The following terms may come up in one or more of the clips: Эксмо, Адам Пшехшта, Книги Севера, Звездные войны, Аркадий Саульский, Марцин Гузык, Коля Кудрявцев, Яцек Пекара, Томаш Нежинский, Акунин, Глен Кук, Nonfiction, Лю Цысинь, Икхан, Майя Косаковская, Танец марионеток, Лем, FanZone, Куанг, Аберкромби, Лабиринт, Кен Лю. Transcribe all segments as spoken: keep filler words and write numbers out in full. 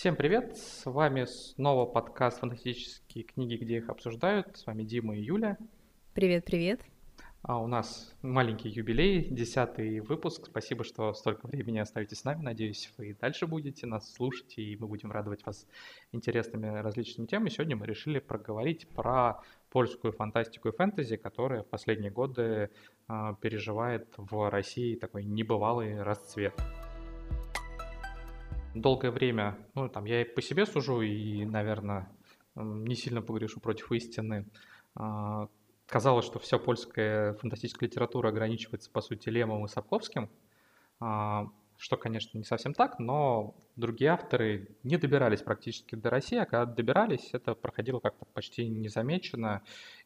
Всем привет, с вами снова подкаст «Фантастические книги, где их обсуждают». С вами Дима и Юля. Привет-привет. А у нас маленький юбилей, десятый выпуск. Спасибо, что столько времени остаетесь с нами. Надеюсь, вы и дальше будете нас слушать, и мы будем радовать вас интересными различными темами. Сегодня мы решили проговорить про польскую фантастику и фэнтези, которая в последние годы э, переживает в России такой небывалый расцвет. Долгое время, ну там я и по себе сужу, и, наверное, не сильно погрешу против истины. Казалось, что вся польская фантастическая литература ограничивается, по сути, Лемом и Сапковским, что, конечно, не совсем так, но другие авторы не добирались практически до России, а когда добирались, это проходило как-то почти незамеченно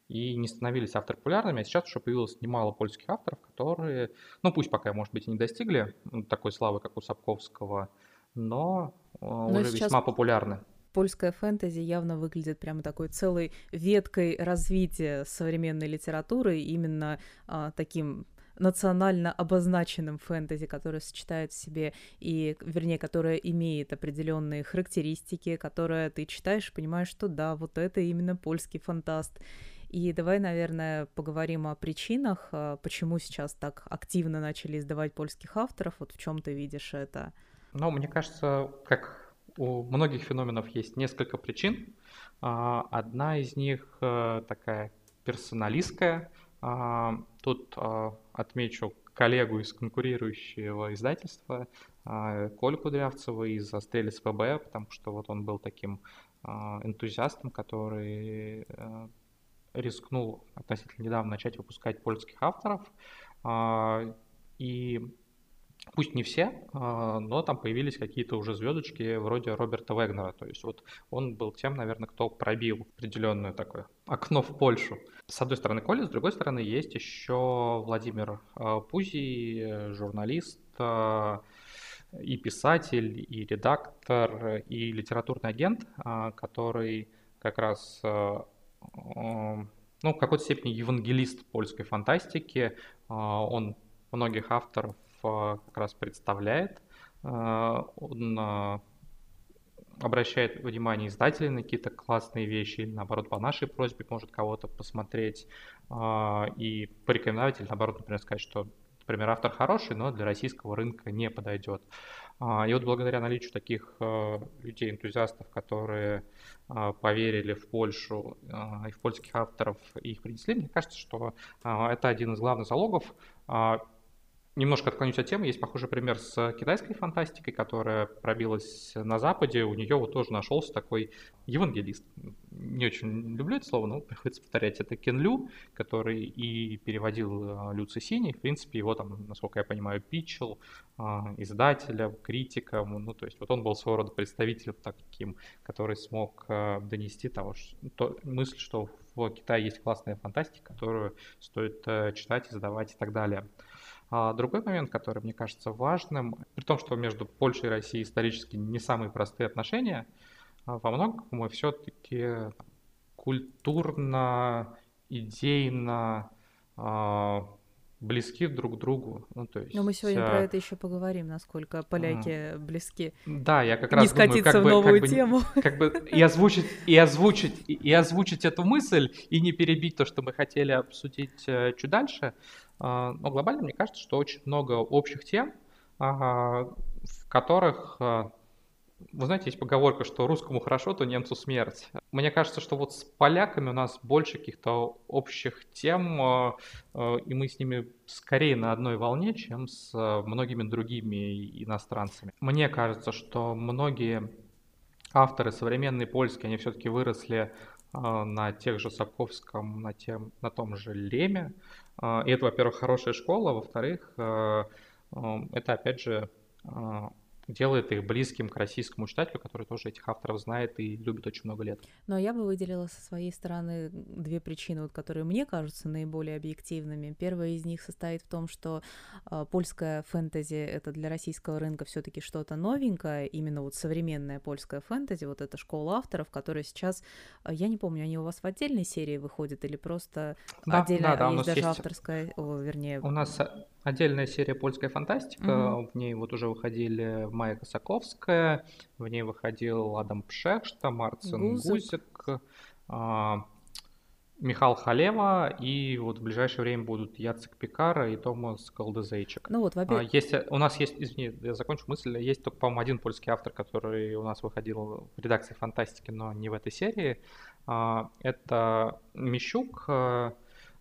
и не становились авторы популярными. А сейчас уже появилось немало польских авторов, которые, ну пусть пока, может быть, и не достигли такой славы, как у Сапковского, но, но уже весьма популярны. Польская фэнтези явно выглядит прямо такой целой веткой развития современной литературы, именно а, таким национально обозначенным фэнтези, которое сочетает в себе и, вернее, которое имеет определенные характеристики, которые ты читаешь и понимаешь, что да, вот это именно польский фантаст. И давай, наверное, поговорим о причинах, почему сейчас так активно начали издавать польских авторов, вот в чем ты видишь это. Ну, мне кажется, как у многих феноменов есть несколько причин. Одна из них такая персоналистская. Тут отмечу коллегу из конкурирующего издательства, Колю Кудрявцева из «Астрель СПб», потому что вот он был таким энтузиастом, который рискнул относительно недавно начать выпускать польских авторов. И... Пусть не все, но там появились какие-то уже звездочки вроде Роберта Вегнера. То есть вот он был тем, наверное, кто пробил определенное такое окно в Польшу. С одной стороны Коля, с другой стороны есть еще Владимир Пузий, журналист и писатель, и редактор, и литературный агент, который как раз... Ну, в какой-то степени евангелист польской фантастики. Он многих авторов как раз представляет, он обращает внимание издателей на какие-то классные вещи, или наоборот, по нашей просьбе может кого-то посмотреть и порекомендовать, или наоборот, например, сказать, что, например, автор хороший, но для российского рынка не подойдет. И вот благодаря наличию таких людей-энтузиастов, которые поверили в Польшу и в польских авторов, и их принесли, мне кажется, что это один из главных залогов. Немножко отклонюсь от темы. Есть похожий пример с китайской фантастикой, которая пробилась на Западе. У нее вот тоже нашелся такой евангелист. Не очень люблю это слово, но приходится повторять. Это Кен Лю, который и переводил Лю Цысинь. В принципе, его там, насколько я понимаю, питчил издателям, критикам. Ну, то есть вот он был своего рода представителем таким, который смог донести того, что, мысль, что в Китае есть классная фантастика, которую стоит читать, издавать и так далее. Другой момент, который, мне кажется, важным, при том, что между Польшей и Россией исторически не самые простые отношения, во многом мы все-таки культурно, идейно близки друг к другу. Ну, то есть, но мы сегодня а... про это еще поговорим, насколько поляки а... близки. Да, я как раз думаю, как бы, как бы, тему. Как бы и озвучить, и озвучить, и озвучить эту мысль, и не перебить то, что мы хотели обсудить чуть дальше. Но глобально мне кажется, что очень много общих тем, в которых, вы знаете, есть поговорка, что русскому хорошо, то немцу смерть. Мне кажется, что вот с поляками у нас больше каких-то общих тем, и мы с ними скорее на одной волне, чем с многими другими иностранцами. Мне кажется, что многие авторы современные польские, они все-таки выросли на тех же Сапковском, на, тем, на том же Леме. И это, во-первых, хорошая школа, во-вторых, это, опять же, делает их близким к российскому читателю, который тоже этих авторов знает и любит очень много лет. Но я бы выделила со своей стороны две причины, вот, которые мне кажутся наиболее объективными. Первая из них состоит в том, что э, польская фэнтези — это для российского рынка все-таки что-то новенькое, именно вот современная польская фэнтези, вот эта школа авторов, которая сейчас, я не помню, они у вас в отдельной серии выходят или просто да, отдельно да, да, есть даже есть... авторская, о, вернее... У нас... Отдельная серия «Польская фантастика», mm-hmm. в ней вот уже выходили Майя Косаковская, в ней выходил Адам Пшехшта, Марцин Гузык, а, Михаил Халева, и вот в ближайшее время будут Яцек Пекара и Томаш Колодзейчак. Ну вот, во-первых... Есть, у нас есть, извини, я закончу мысль, есть только, по-моему, один польский автор, который у нас выходил в редакции «Фантастики», но не в этой серии. А, это Мищук, а,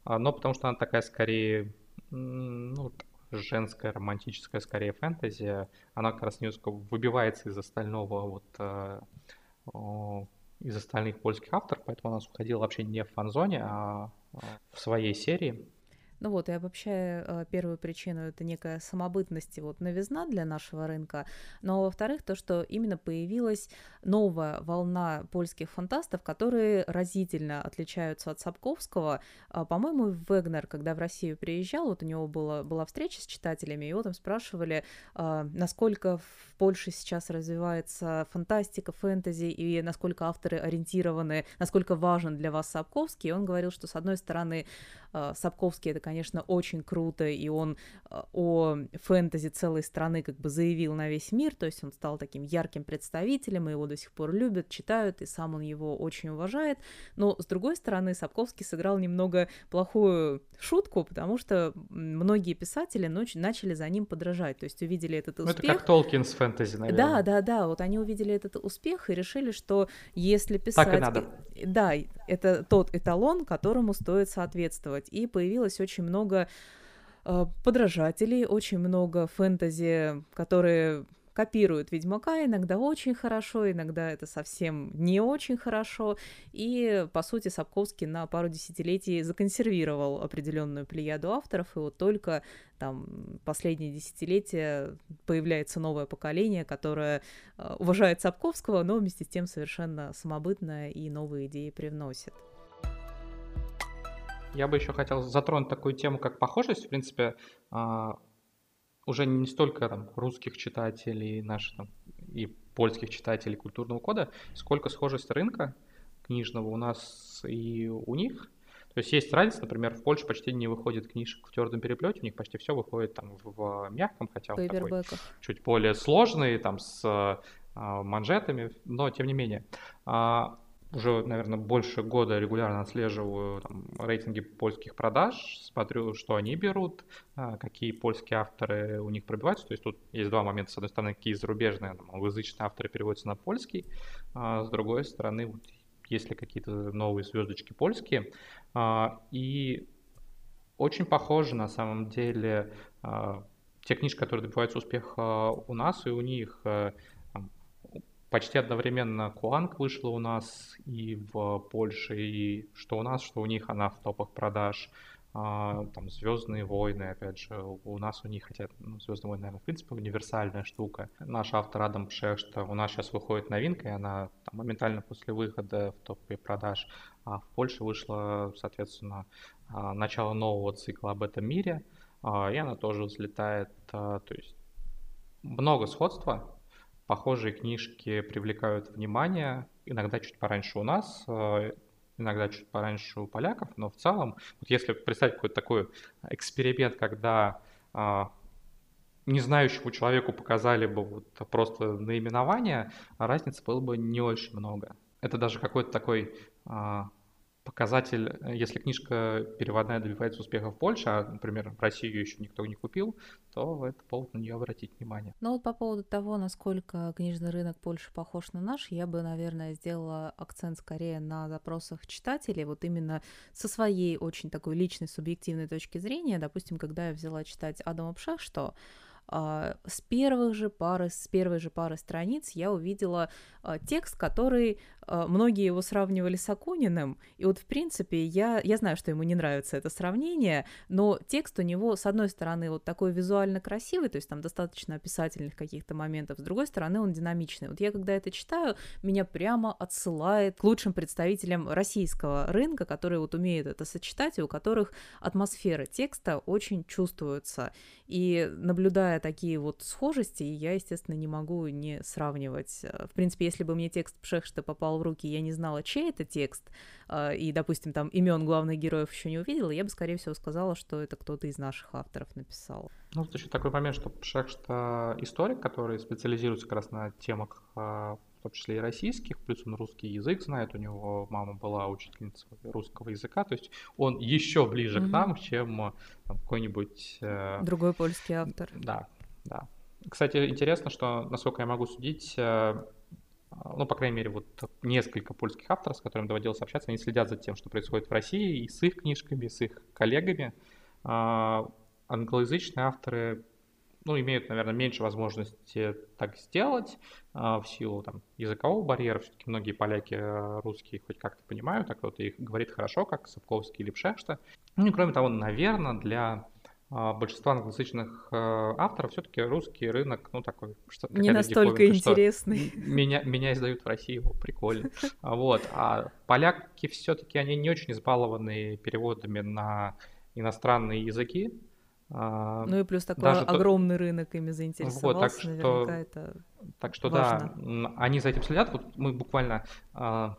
но потому что она такая скорее... ну, женская, романтическая, скорее, фэнтези. Она как раз немножко выбивается из остального, вот, э, э, из остальных польских авторов, поэтому она уходила вообще не в фан-зоне, а в своей серии. Ну вот, и обобщая первую причину, это некая самобытность и вот новизна для нашего рынка, но, во-вторых, то, что именно появилась новая волна польских фантастов, которые разительно отличаются от Сапковского. По-моему, Вегнер, когда в Россию приезжал, вот у него была, была встреча с читателями, его там спрашивали, насколько в Польше сейчас развивается фантастика, фэнтези, и насколько авторы ориентированы, насколько важен для вас Сапковский, и он говорил, что, с одной стороны, Сапковский — это, конечно, конечно, очень круто, и он о фэнтези целой страны как бы заявил на весь мир, то есть он стал таким ярким представителем, и его до сих пор любят, читают, и сам он его очень уважает, но, с другой стороны, Сапковский сыграл немного плохую шутку, потому что многие писатели начали за ним подражать, то есть увидели этот успех. Это как Толкин с фэнтези, наверное. Да, да, да, вот они увидели этот успех и решили, что если писать... Так и надо. Да, это тот эталон, которому стоит соответствовать, и появилось очень Очень много э, подражателей, очень много фэнтези, которые копируют «Ведьмака», иногда очень хорошо, иногда это совсем не очень хорошо, и, по сути, Сапковский на пару десятилетий законсервировал определенную плеяду авторов, и вот только там последние десятилетия появляется новое поколение, которое э, уважает Сапковского, но вместе с тем совершенно самобытное и новые идеи привносит. Я бы еще хотел затронуть такую тему, как похожесть. В принципе, уже не столько там русских читателей, наших там, и польских читателей культурного кода, сколько схожесть рынка книжного у нас и у них. То есть есть разница, например, в Польше почти не выходит книжек в твердом переплете, у них почти все выходит там в мягком, хотя он такой чуть более сложный, там с манжетами, но тем не менее. Уже, наверное, больше года регулярно отслеживаю там рейтинги польских продаж, смотрю, что они берут, какие польские авторы у них пробиваются. То есть тут есть два момента. С одной стороны, какие зарубежные, там, англоязычные авторы переводятся на польский. А с другой стороны, вот, есть ли какие-то новые звездочки польские. А, и очень похоже, на самом деле, а, те книжки, которые добиваются успеха у нас и у них. Почти одновременно «Куанг» вышла у нас и в Польше, и что у нас, что у них, она в топах продаж. А, там «Звездные войны», опять же, у нас, у них, хотя ну, «Звездные войны», наверное, в принципе, универсальная штука. Наш автор Адам Пшехшта, у нас сейчас выходит новинка, и она там, моментально после выхода в топы продаж. А в Польше вышло, соответственно, начало нового цикла «Об этом мире», а, и она тоже взлетает. А, то есть много сходства. Похожие книжки привлекают внимание, иногда чуть пораньше у нас, иногда чуть пораньше у поляков, но в целом, вот если представить какой-то такой эксперимент, когда а, незнающему человеку показали бы вот просто наименование, разницы было бы не очень много. Это даже какой-то такой а, показатель, если книжка переводная добивается успеха в Польше, а, например, в Россию еще никто не купил, то это повод на нее обратить внимание. Ну вот по поводу того, насколько книжный рынок Польши похож на наш, я бы, наверное, сделала акцент скорее на запросах читателей, вот именно со своей очень такой личной, субъективной точки зрения. Допустим, когда я взяла читать Адама Пшехшту, с первых же пары, с первой же пары страниц я увидела текст, который многие его сравнивали с Акуниным, и вот в принципе я, я знаю, что ему не нравится это сравнение, но текст у него с одной стороны вот такой визуально красивый, то есть там достаточно описательных каких-то моментов, с другой стороны он динамичный. Вот я когда это читаю, меня прямо отсылает к лучшим представителям российского рынка, которые вот умеют это сочетать и у которых атмосфера текста очень чувствуется, и наблюдая замечая такие вот схожести, я, естественно, не могу не сравнивать. В принципе, если бы мне текст Пшехшта попал в руки, я не знала, чей это текст, и, допустим, там имен главных героев еще не увидела, я бы, скорее всего, сказала, что это кто-то из наших авторов написал. Ну, тут еще такой момент, что Пшехшта историк, который специализируется как раз на темах, в том числе и российских, плюс он русский язык знает, у него мама была учительница русского языка, то есть он еще ближе mm-hmm. к нам, чем там, какой-нибудь... Э... Другой польский автор. Да, да. Кстати, интересно, что, насколько я могу судить, э... ну, по крайней мере, вот несколько польских авторов, с которыми доводилось общаться, они следят за тем, что происходит в России, и с их книжками, и с их коллегами. Э... Англоязычные авторы... ну, имеют, наверное, меньше возможности так сделать в силу там, языкового барьера. Все-таки многие поляки русские хоть как-то понимают, а кто-то их говорит хорошо, как Сапковский или Пшехшта. Ну и кроме того, наверное, для большинства англоязычных авторов все-таки русский рынок, ну, такой... Что, не настолько интересный. Меня, меня издают в России, его прикольно. Вот. А поляки все-таки, они не очень избалованы переводами на иностранные языки. Ну и плюс такой даже огромный то... рынок ими заинтересовался, вот, так что... наверняка это Так что важно. Да, они за этим следят. Вот мы буквально а,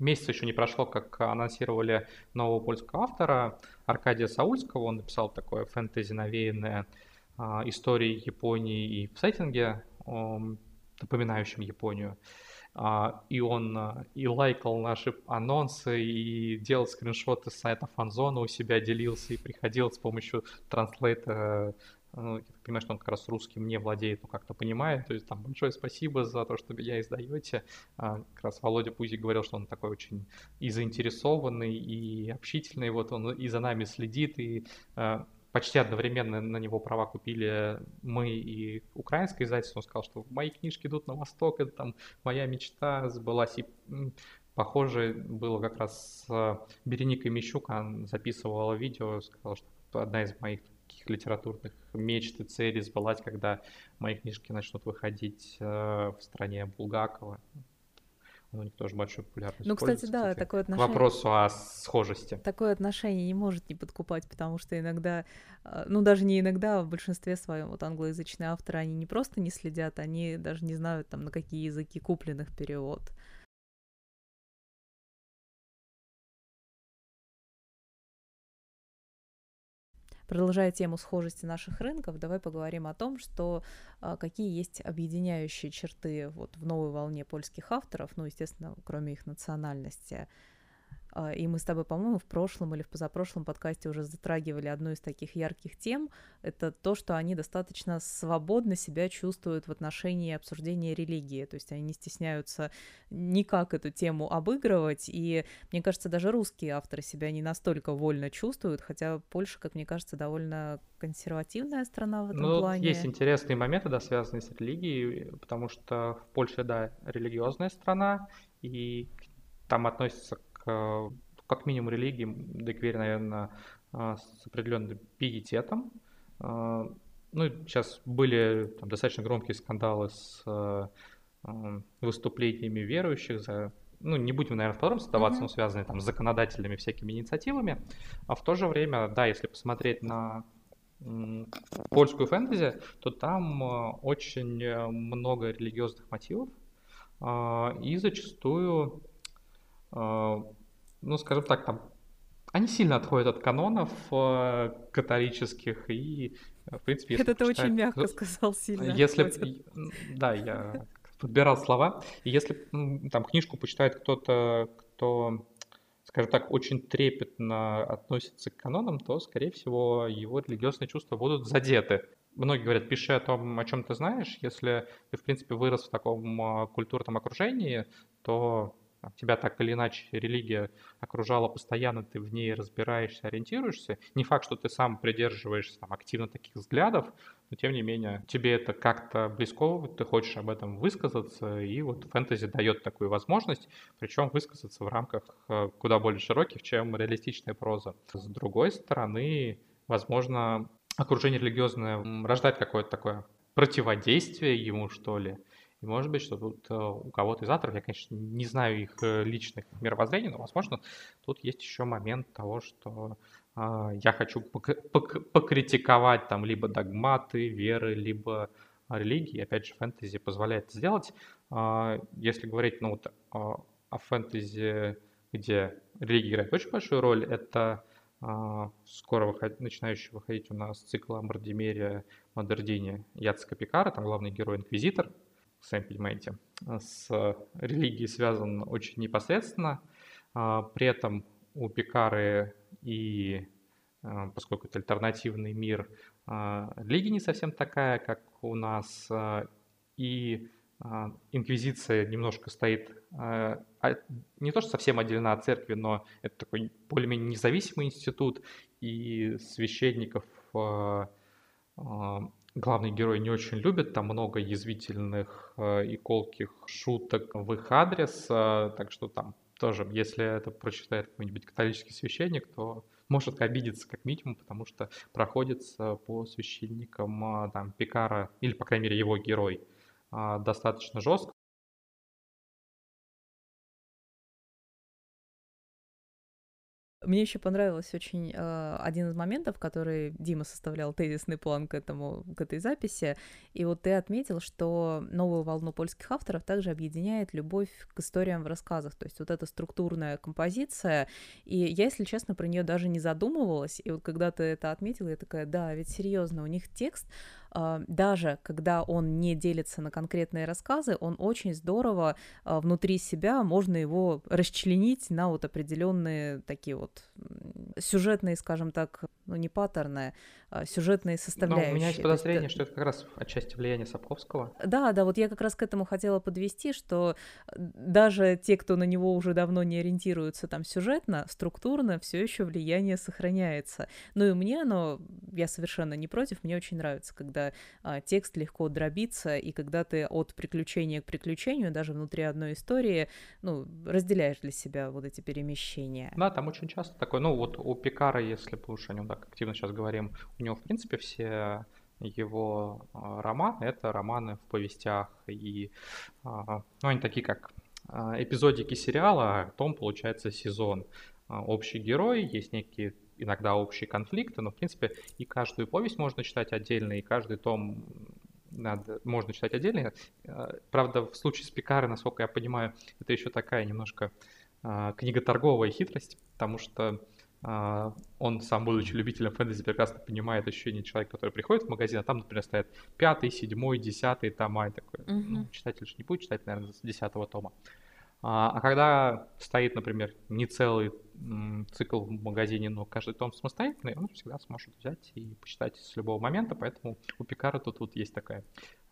месяц еще не прошло, как анонсировали нового польского автора Аркадия Саульского. Он написал такое фэнтези, навеянное а, историей Японии и в сеттинге, а, напоминающим Японию. Uh, и он uh, и лайкал наши анонсы, и делал скриншоты с сайта FanZone у себя, делился и приходил с помощью транслейтера. Ну, я понимаю, что он как раз русским не владеет, но как-то понимает. То есть там большое спасибо за то, что меня издаете. Uh, как раз Володя Пузий говорил, что он такой очень и заинтересованный, и общительный. Вот он и за нами следит, и... Uh, Почти одновременно на него права купили мы и украинское издательство. Он сказал, что мои книжки идут на восток, это там моя мечта сбылась. И похоже было как раз с Береникой Мищук, она записывала видео, сказала, что одна из моих таких литературных мечт и целей сбылась, когда мои книжки начнут выходить в стране Булгакова. У них тоже большую популярность. Ну, кстати, да, кстати, такое отношение... К вопросу о схожести. Такое отношение не может не подкупать, потому что иногда, ну, даже не иногда, а в большинстве своем вот англоязычные авторы, они не просто не следят, они даже не знают, там, на какие языки купленных перевод. Продолжая тему схожести наших рынков, давай поговорим о том, что какие есть объединяющие черты вот в новой волне польских авторов, ну, естественно, кроме их национальности. И мы с тобой, по-моему, в прошлом или в позапрошлом подкасте уже затрагивали одну из таких ярких тем. Это то, что они достаточно свободно себя чувствуют в отношении обсуждения религии. То есть они не стесняются никак эту тему обыгрывать. И, мне кажется, даже русские авторы себя не настолько вольно чувствуют, хотя Польша, как мне кажется, довольно консервативная страна в этом ну, плане. Есть интересные моменты, да, связанные с религией, потому что в Польше, да, религиозная страна, и там относятся к как минимум религии, да и к вере, наверное, с определенным пиететом. Ну, сейчас были там, достаточно громкие скандалы с выступлениями верующих за... Ну, не будем, наверное, в подробности вдаваться, mm-hmm. но связанные там, с законодательными всякими инициативами. А в то же время, да, если посмотреть на польскую фэнтези, то там очень много религиозных мотивов. И зачастую... Ну, скажем так, там они сильно отходят от канонов католических и, в принципе... Если это ты очень мягко сказал, сильно если, отходят. Да, я подбирал слова. И если там книжку почитает кто-то, кто, скажем так, очень трепетно относится к канонам, то, скорее всего, его религиозные чувства будут задеты. Многие говорят, пиши о том, о чем ты знаешь. Если ты, в принципе, вырос в таком культурном окружении, то... Тебя так или иначе религия окружала постоянно, ты в ней разбираешься, ориентируешься. Не факт, что ты сам придерживаешься там, активно таких взглядов, но тем не менее тебе это как-то близко, ты хочешь об этом высказаться, и вот фэнтези дает такую возможность, причем высказаться в рамках куда более широких, чем реалистичная проза. С другой стороны, возможно, окружение религиозное рождает какое-то такое противодействие ему, что ли. И может быть, что тут у кого-то из авторов, я, конечно, не знаю их личных мировоззрений, но, возможно, тут есть еще момент того, что я хочу покритиковать там либо догматы, веры, либо религии. Опять же, фэнтези позволяет это сделать. Если говорить ну, вот, о фэнтези, где религия играет очень большую роль, это скоро выход... начинающий выходить у нас цикл «Амбардимерия», «Мадердини», Яцека Пекара, там главный герой-инквизитор, сами понимаете, с религией связан очень непосредственно. При этом у Пекары и, поскольку это альтернативный мир, религия не совсем такая, как у нас, и инквизиция немножко стоит, не то что совсем отдельно от церкви, но это такой более-менее независимый институт, и священников главный герой не очень любит, там много язвительных и колких шуток в их адрес, так что там тоже, если это прочитает какой-нибудь католический священник, то может обидеться как минимум, потому что проходится по священникам там, Пекара, или, по крайней мере, его герой, достаточно жестко. Мне еще понравился очень э, один из моментов, который Дима составлял тезисный план к этому, к этой записи, и вот ты отметил, что новую волну польских авторов также объединяет любовь к историям в рассказах, то есть вот эта структурная композиция, и я, если честно, про нее даже не задумывалась, и вот когда ты это отметил, я такая, да, ведь серьезно, у них текст, э, даже когда он не делится на конкретные рассказы, он очень здорово э, внутри себя, можно его расчленить на вот определенные такие вот сюжетные, скажем так, ну не паттерны, а сюжетные составляющие. Но у меня есть подозрение, есть... что это как раз отчасти влияние Сапковского. Да, да, вот я как раз к этому хотела подвести, что даже те, кто на него уже давно не ориентируются там сюжетно, структурно, все еще влияние сохраняется. Ну и мне оно, я совершенно не против, мне очень нравится, когда а, текст легко дробится, и когда ты от приключения к приключению, даже внутри одной истории, ну, разделяешь для себя вот эти перемещения. Да, там очень часто такой, ну вот у Пекара, если бы уж о нем так активно сейчас говорим, у него в принципе все его романы, это романы в повестях, и ну, они такие как эпизодики сериала, а потом получается сезон. Общий герой, есть некие иногда общие конфликты, но в принципе и каждую повесть можно читать отдельно, и каждый том надо, можно читать отдельно. Правда, в случае с Пекарой, насколько я понимаю, это еще такая немножко книга торговая хитрость, потому что э, он, сам будучи любителем фэнтези, прекрасно понимает ощущение человека, который приходит в магазин, а там, например, стоят пятый, седьмой, десятый тома, и такой, mm-hmm. ну, читатель же не будет читать, наверное, с десятого тома. А, а когда стоит, например, не целый м, цикл в магазине, но каждый том самостоятельный, он всегда сможет взять и почитать с любого момента, поэтому у Пекара тут вот есть такая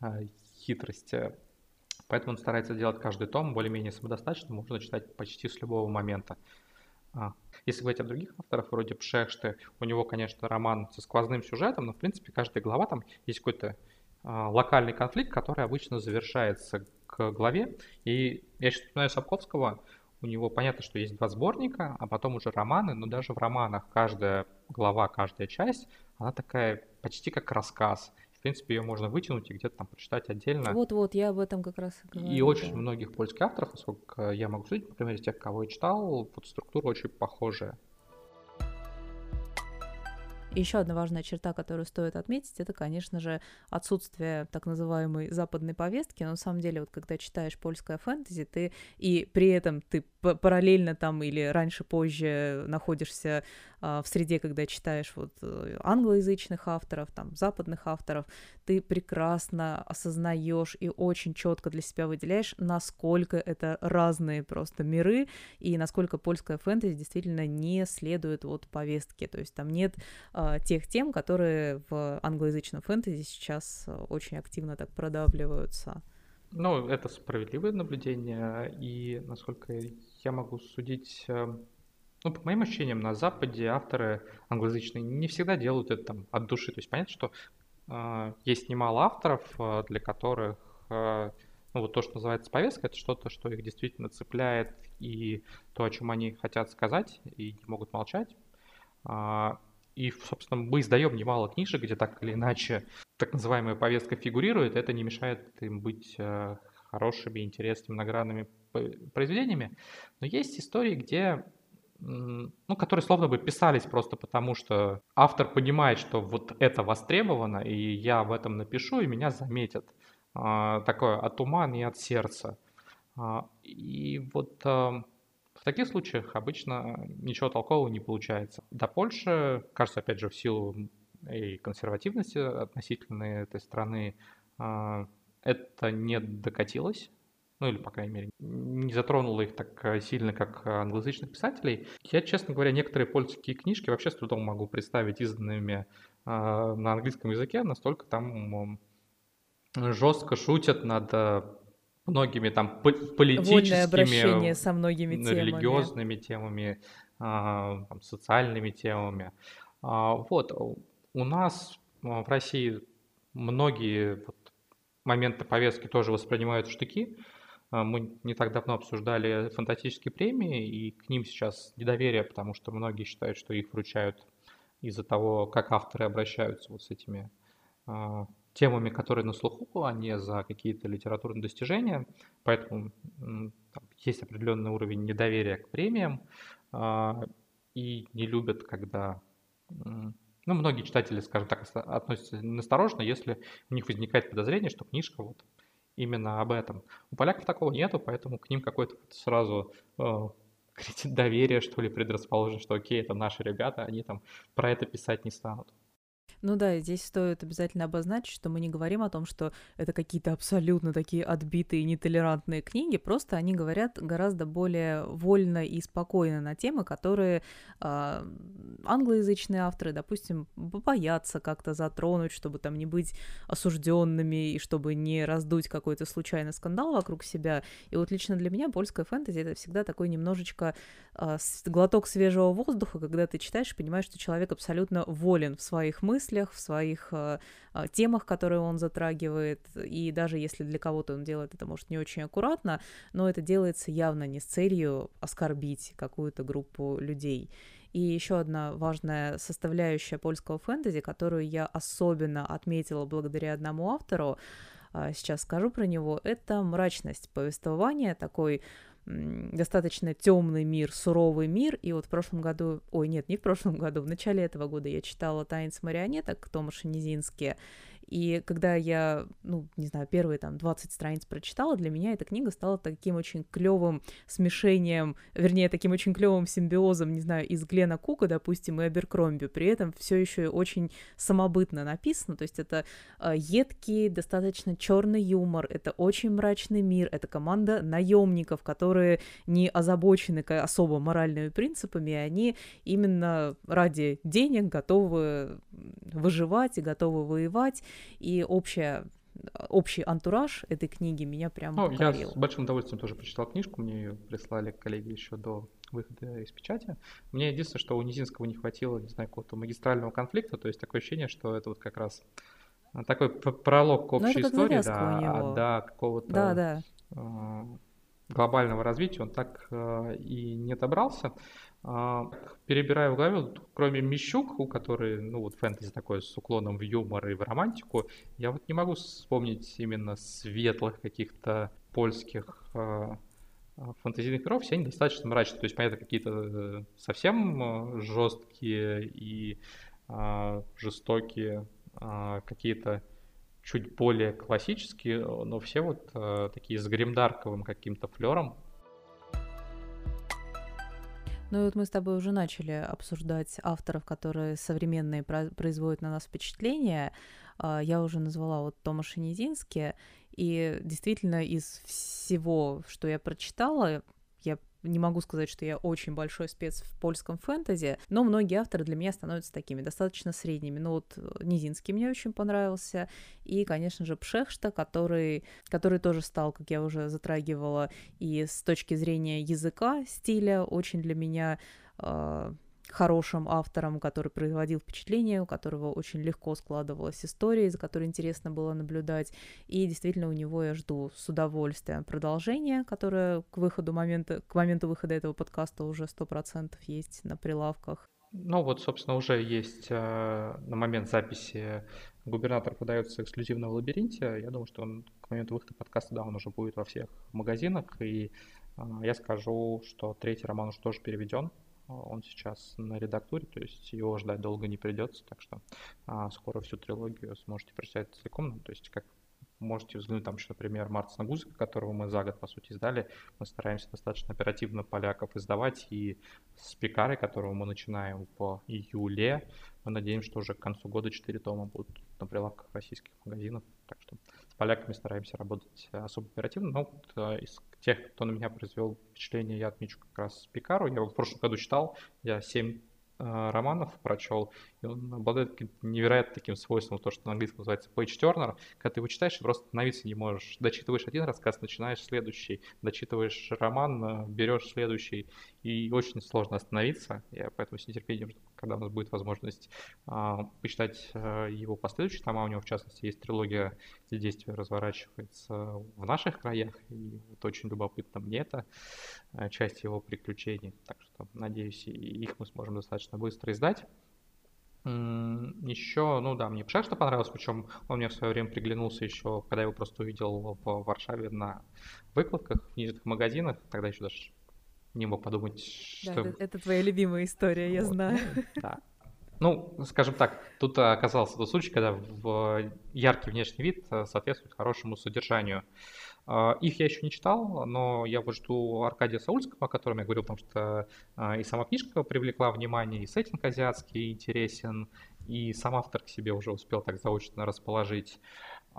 э, хитрость. Поэтому он старается делать каждый том более-менее самодостаточным, можно читать почти с любого момента. Если говорить о других авторах, вроде Пшехшты, у него, конечно, роман со сквозным сюжетом, но, в принципе, каждая глава там есть какой-то а, локальный конфликт, который обычно завершается к главе. И я сейчас вспоминаю Сапковского, у него понятно, что есть два сборника, а потом уже романы, но даже в романах каждая глава, каждая часть, она такая почти как рассказ. В принципе, ее можно вытянуть и где-то там прочитать отдельно. Вот-вот, я об этом как раз и говорю. И очень да. многих польских авторов, насколько я могу судить, по примеру, из тех, кого я читал, вот структура очень похожая. Еще одна важная черта, которую стоит отметить, это, конечно же, отсутствие так называемой западной повестки. Но на самом деле, вот когда читаешь польское фэнтези, ты и при этом ты параллельно там или раньше-позже находишься а, в среде, когда читаешь вот англоязычных авторов, там западных авторов, ты прекрасно осознаешь и очень четко для себя выделяешь, насколько это разные просто миры и насколько польское фэнтези действительно не следует вот повестке. То есть там нет тех тем, которые в англоязычном фэнтези сейчас очень активно так продавливаются. Ну, это справедливое наблюдение, и, насколько я могу судить, ну, по моим ощущениям, на Западе авторы англоязычные не всегда делают это там от души. То есть понятно, что э, есть немало авторов, для которых э, ну, вот то, что называется повестка, это что-то, что их действительно цепляет, и то, о чем они хотят сказать, и не могут молчать. И, собственно, мы издаем немало книжек, где так или иначе так называемая повестка фигурирует. Это не мешает им быть э, хорошими, интересными, многогранными произведениями. Но есть истории, где ну, которые словно бы писались просто потому, что автор понимает, что вот это востребовано, и я об этом напишу, и меня заметят. Такое от ума, не от сердца. И вот в таких случаях обычно ничего толкового не получается. До Польши, кажется, опять же, в силу и консервативности относительно этой страны, это не докатилось. Ну или, по крайней мере, не затронуло их так сильно, как англоязычных писателей. Я, честно говоря, некоторые польские книжки вообще с трудом могу представить изданными э, на английском языке, настолько там э, жестко шутят над э, многими там по- политическими, со многими темами. Религиозными темами, э, там, социальными темами. Э, вот, у нас в России многие вот, моменты повестки тоже воспринимают в штыки. Мы не так давно обсуждали фантастические премии, и к ним сейчас недоверие, потому что многие считают, что их вручают из-за того, как авторы обращаются вот с этими э, темами, которые на слуху, а не за какие-то литературные достижения. Поэтому э, есть определенный уровень недоверия к премиям, э, и не любят, когда... Э, ну, многие читатели, скажем так, относятся настороженно, если у них возникает подозрение, что книжка вот... именно об этом. У поляков такого нету, поэтому к ним какое-то сразу э, кредит доверия, что ли, предрасположен, что окей, это наши ребята, они там про это писать не станут. Ну да, здесь стоит обязательно обозначить, что мы не говорим о том, что это какие-то абсолютно такие отбитые, нетолерантные книги, просто они говорят гораздо более вольно и спокойно на темы, которые э, англоязычные авторы, допустим, боятся как-то затронуть, чтобы там не быть осужденными и чтобы не раздуть какой-то случайный скандал вокруг себя. И вот лично для меня польская фэнтези — это всегда такой немножечко э, глоток свежего воздуха, когда ты читаешь и понимаешь, что человек абсолютно волен в своих мыслях, в своих э, темах, которые он затрагивает, и даже если для кого-то он делает это, может, не очень аккуратно, но это делается явно не с целью оскорбить какую-то группу людей. И еще одна важная составляющая польского фэнтези, которую я особенно отметила благодаря одному автору, э, сейчас скажу про него, это мрачность повествования, такой достаточно темный мир, суровый мир. И вот в прошлом году, ой, нет, не в прошлом году, в начале этого года я читала «Танец марионеток» Томаша Нежинского, и когда я, ну, не знаю, первые там двадцать страниц прочитала, для меня эта книга стала таким очень клевым смешением, вернее, таким очень клевым симбиозом, не знаю, из Глена Кука, допустим, и Аберкромби, при этом все еще очень самобытно написано, то есть это едкий, достаточно черный юмор, это очень мрачный мир, это команда наемников, которые не озабочены особо моральными принципами, и они именно ради денег готовы выживать и готовы воевать. И общая, общий антураж этой книги меня прям ну, покорил. Я с большим удовольствием тоже прочитал книжку, мне ее прислали коллеги еще до выхода из печати. Мне единственное, что у Нежинского не хватило, не знаю, какого-то магистрального конфликта, то есть такое ощущение, что это вот как раз такой пролог к общей истории, да, а до какого-то да, да. Э, глобального развития он так э, и не добрался. Перебирая в голове, кроме Мищук, у которой, ну вот фэнтези такое с уклоном в юмор и в романтику, я вот не могу вспомнить именно светлых каких-то польских э, фэнтезийных миров, все они достаточно мрачные, то есть, понятно, какие-то совсем жесткие и э, жестокие, э, какие-то чуть более классические, но все вот э, такие с гримдарковым каким-то флером. Ну и вот мы с тобой уже начали обсуждать авторов, которые современные производят на нас впечатление. Я уже назвала вот Томаша Нежинского, и действительно из всего, что я прочитала, я не могу сказать, что я очень большой спец в польском фэнтези, но многие авторы для меня становятся такими, достаточно средними. Ну вот Нежинский мне очень понравился, и, конечно же, Пшехшта, который, который тоже стал, как я уже затрагивала, и с точки зрения языка, стиля, очень для меня... Э- хорошим автором, который производил впечатление, у которого очень легко складывалась история, за которой интересно было наблюдать, и действительно у него я жду с удовольствием продолжение, которое к выходу момента, к моменту выхода этого подкаста уже сто процентов есть на прилавках. Ну вот, собственно, уже есть на момент записи «Губернатор» продается эксклюзивно в «Лабиринте». Я думаю, что он к моменту выхода подкаста, да, он уже будет во всех магазинах, и я скажу, что третий роман уже тоже переведен. он сейчас на редактуре, то есть его ждать долго не придется, так что а, скоро всю трилогию сможете прочитать целиком. Ну, то есть как можете взглянуть, там еще, например, Марцина Гузыка, которого мы за год, по сути, издали. Мы стараемся достаточно оперативно поляков издавать, и с Пекарой, которого мы начинаем в июле, мы надеемся, что уже к концу года четыре тома будут на прилавках российских магазинов. Так что с поляками стараемся работать особо оперативно. Но вот из тех, кто на меня произвел впечатление, я отмечу как раз Пекару. Я его в прошлом году читал, я семь романов прочел, и он обладает невероятным таким свойством, то, что на английском называется page turner, когда ты его читаешь, ты просто остановиться не можешь. Дочитываешь один рассказ, начинаешь следующий, дочитываешь роман, берешь следующий, и очень сложно остановиться. Я поэтому с нетерпением жду, когда у нас будет возможность а, почитать а, его последующие тома. У него, в частности, есть трилогия, где действие разворачивается в наших краях, и вот очень любопытно мне это, а, часть его приключений. Так что, надеюсь, и их мы сможем достаточно быстро издать. Еще, ну да, мне Пшехшта понравилось, причем он мне в свое время приглянулся еще, когда я его просто увидел в Варшаве на выкладках, в книжных магазинах, тогда еще даже не мог подумать, что... Да, это, это твоя любимая история, я вот знаю. Да. Ну, скажем так, тут оказался тот случай, когда в яркий внешний вид соответствует хорошему содержанию. Их я еще не читал, но я вот жду Аркадия Саульского, о котором я говорил, потому что и сама книжка привлекла внимание, и сеттинг азиатский интересен, и сам автор к себе уже успел так заочно расположить.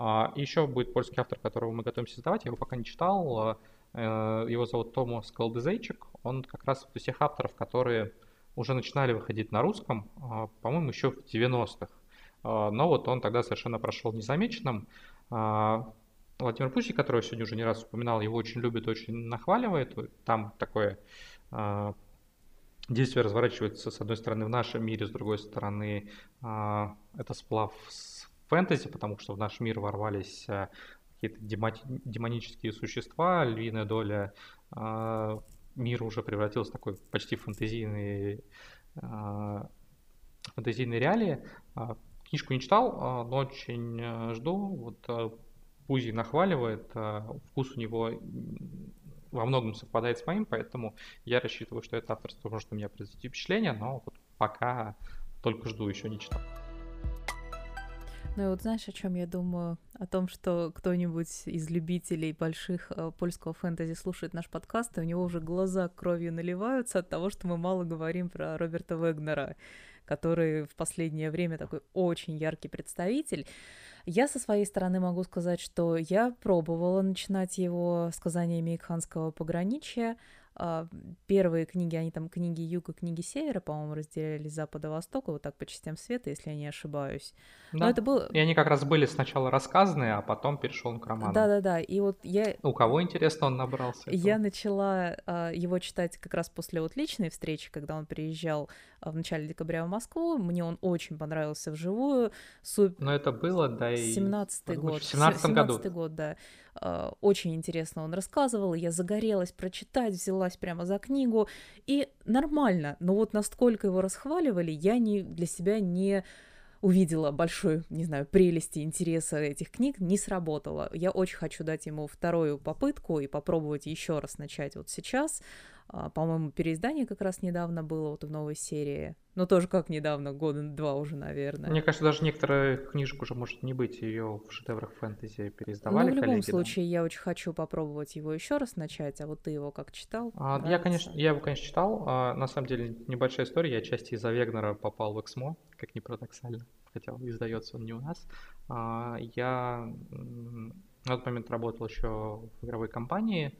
И еще будет польский автор, которого мы готовимся издавать, я его пока не читал. Его зовут Томаш Колодзейчак, он как раз из тех авторов, которые уже начинали выходить на русском, по-моему, еще в девяностых. Но вот он тогда совершенно прошел незамеченным. Владимир Пузий, которого сегодня уже не раз упоминал, его очень любит, очень нахваливает. Там такое э, действие разворачивается, с одной стороны, в нашем мире, с другой стороны, э, это сплав с фэнтези, потому что в наш мир ворвались э, какие-то демати- демонические существа, львиная доля э, мира уже превратилась в такой почти фэнтезийный, э, фэнтезийный реалии. Э, книжку не читал, э, но очень э, жду. Вот, э, Пузий нахваливает, вкус у него во многом совпадает с моим, поэтому я рассчитываю, что это авторство может у меня произвести впечатление, но вот пока только жду, еще не читал. Ну и вот знаешь, о чем я думаю? О том, что кто-нибудь из любителей больших э, польского фэнтези слушает наш подкаст, и у него уже глаза кровью наливаются от того, что мы мало говорим про Роберта Вегнера, который в последнее время такой очень яркий представитель. Я со своей стороны могу сказать, что я пробовала начинать его сказаниями икханского пограничья. Первые книги, они там книги юга, книги севера, по-моему, разделялись с запада и востока, вот так по частям света, если я не ошибаюсь. Да. Но это было... И они как раз были сначала рассказанные, а потом перешел он к роману. Да-да-да, и вот я... У кого, интересно, он набрался? Этого? Я начала а, его читать как раз после вот личной встречи, когда он приезжал в начале декабря в Москву, мне он очень понравился вживую. Суп... Но это было, да, и... семнадцатый год. В семнадцатом году. семнадцатый год, да. А, очень интересно он рассказывал, я загорелась прочитать, взяла прямо за книгу, и нормально, но вот насколько его расхваливали, я не, для себя не увидела большой, не знаю, прелести, интереса этих книг, не сработало. Я очень хочу дать ему вторую попытку и попробовать еще раз начать вот сейчас. По-моему, переиздание как раз недавно было вот в новой серии. Но тоже как недавно, года два уже, наверное. Мне кажется, даже некоторых книжек уже может не быть, ее в шедеврах фэнтези переиздавали. Ну, в любом коллеги, случае, да. Я очень хочу попробовать его еще раз начать, а вот ты его как читал? А, я, конечно, я его, конечно, читал. А, на самом деле, небольшая история. Я отчасти из-за Вегнера попал в Эксмо, как ни парадоксально, хотя издается он не у нас. А, я на тот момент работал еще в игровой компании,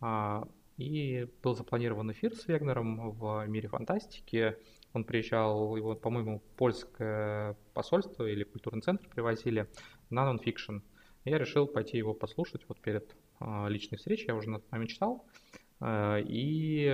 а, и был запланирован эфир с Вегнером в мире фантастики. Он приезжал, его, по-моему, польское посольство или культурный центр привозили на Nonfiction. Я решил пойти его послушать вот перед э, личной встречей, я уже на тот момент читал. Э, и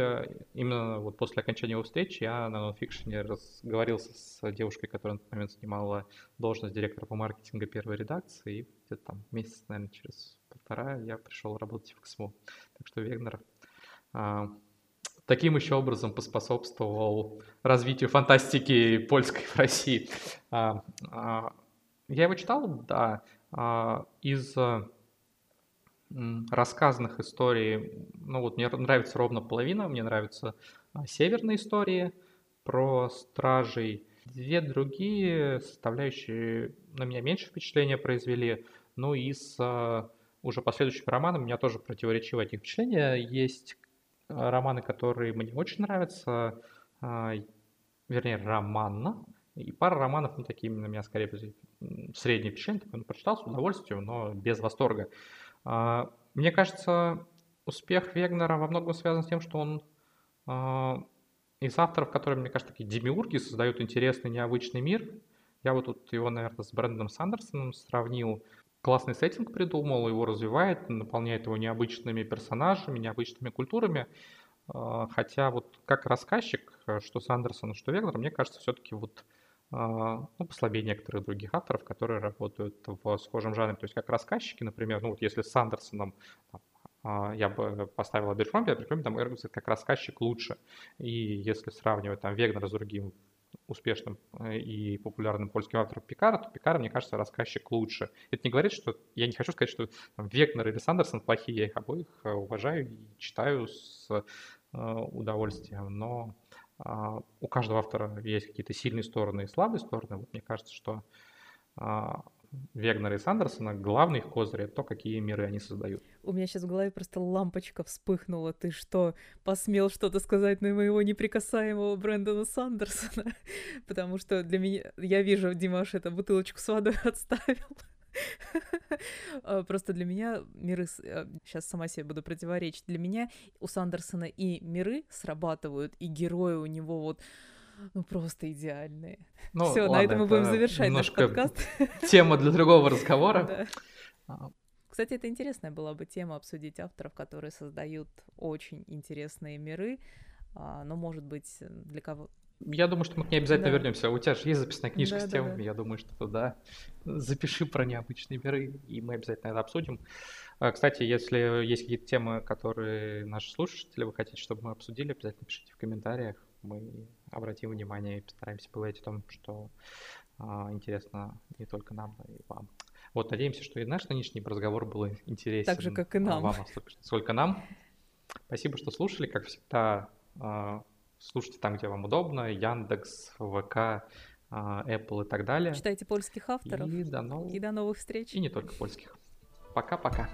именно вот после окончания его встречи я на Nonfiction разговорился с девушкой, которая на тот момент снимала должность директора по маркетингу первой редакции. И где-то там месяц, наверное, через полтора я пришел работать в Эксмо. Так что Вегнер... Э, Таким еще образом поспособствовал развитию фантастики польской в России. Я его читал, да, из рассказанных историй, ну вот мне нравится ровно половина, мне нравятся северные истории про стражей. Две другие составляющие на меня меньше впечатления произвели, ну и с уже последующим романом у меня тоже противоречивые от них впечатления. Есть романы, которые мне очень нравятся, вернее, роман, и пара романов, ну, такие на меня, скорее, средние впечатления, такой, ну, прочитал с удовольствием, но без восторга. Мне кажется, успех Вегнера во многом связан с тем, что он из авторов, которые, мне кажется, такие демиурги, создают интересный, необычный мир. Я вот тут его, наверное, с Брендоном Сандерсоном сравнил. Классный сеттинг придумал, его развивает, наполняет его необычными персонажами, необычными культурами. Хотя вот как рассказчик, что Сандерсон, что Вегнер, мне кажется, все-таки вот, ну, послабее некоторых других авторов, которые работают в схожем жанре. То есть как рассказчики, например, ну вот если с Сандерсоном там, я бы поставил Аберкромби, Аберкромби там как рассказчик лучше. И если сравнивать там Вегнера с другим успешным и популярным польским автором Пекара, то Пекара, мне кажется, рассказчик лучше. Это не говорит, что... Я не хочу сказать, что там, Вегнер или Сандерсон плохие, я их обоих уважаю и читаю с э, удовольствием, но э, у каждого автора есть какие-то сильные стороны и слабые стороны. Вот мне кажется, что э, Вегнера и Сандерсона, главный их козырь — это то, какие миры они создают. У меня сейчас в голове просто лампочка вспыхнула. Ты что, посмел что-то сказать на моего неприкасаемого Брендона Сандерсона? Потому что для меня... Я вижу, Димаш эту бутылочку с водой отставил. Просто для меня миры... Сейчас сама себе буду противоречить. Для меня у Сандерсона и миры срабатывают, и герои у него вот... Ну, просто идеальные. Ну, все, ладно, на этом мы будем завершать наш подкаст. Тема для другого разговора. Да. Кстати, это интересная была бы тема — обсудить авторов, которые создают очень интересные миры. Но, может быть, для кого... Я думаю, что мы к ней обязательно да. вернемся. У тебя же есть записная книжка да, с темами. Да, да. Я думаю, что да. Запиши про необычные миры, и мы обязательно это обсудим. Кстати, если есть какие-то темы, которые наши слушатели, вы хотите, чтобы мы обсудили, обязательно пишите в комментариях. Мы обратим внимание и постараемся поговорить о том, что а, интересно не только нам, но и вам. Вот, надеемся, что и наш нынешний разговор был интересен. Так же, как и нам. А, вам, сколько нам. Спасибо, что слушали. Как всегда, а, слушайте там, где вам удобно. Яндекс, ВК, а, Apple и так далее. Читайте польских авторов. И до, нов... и до новых встреч. И не только польских. Пока-пока.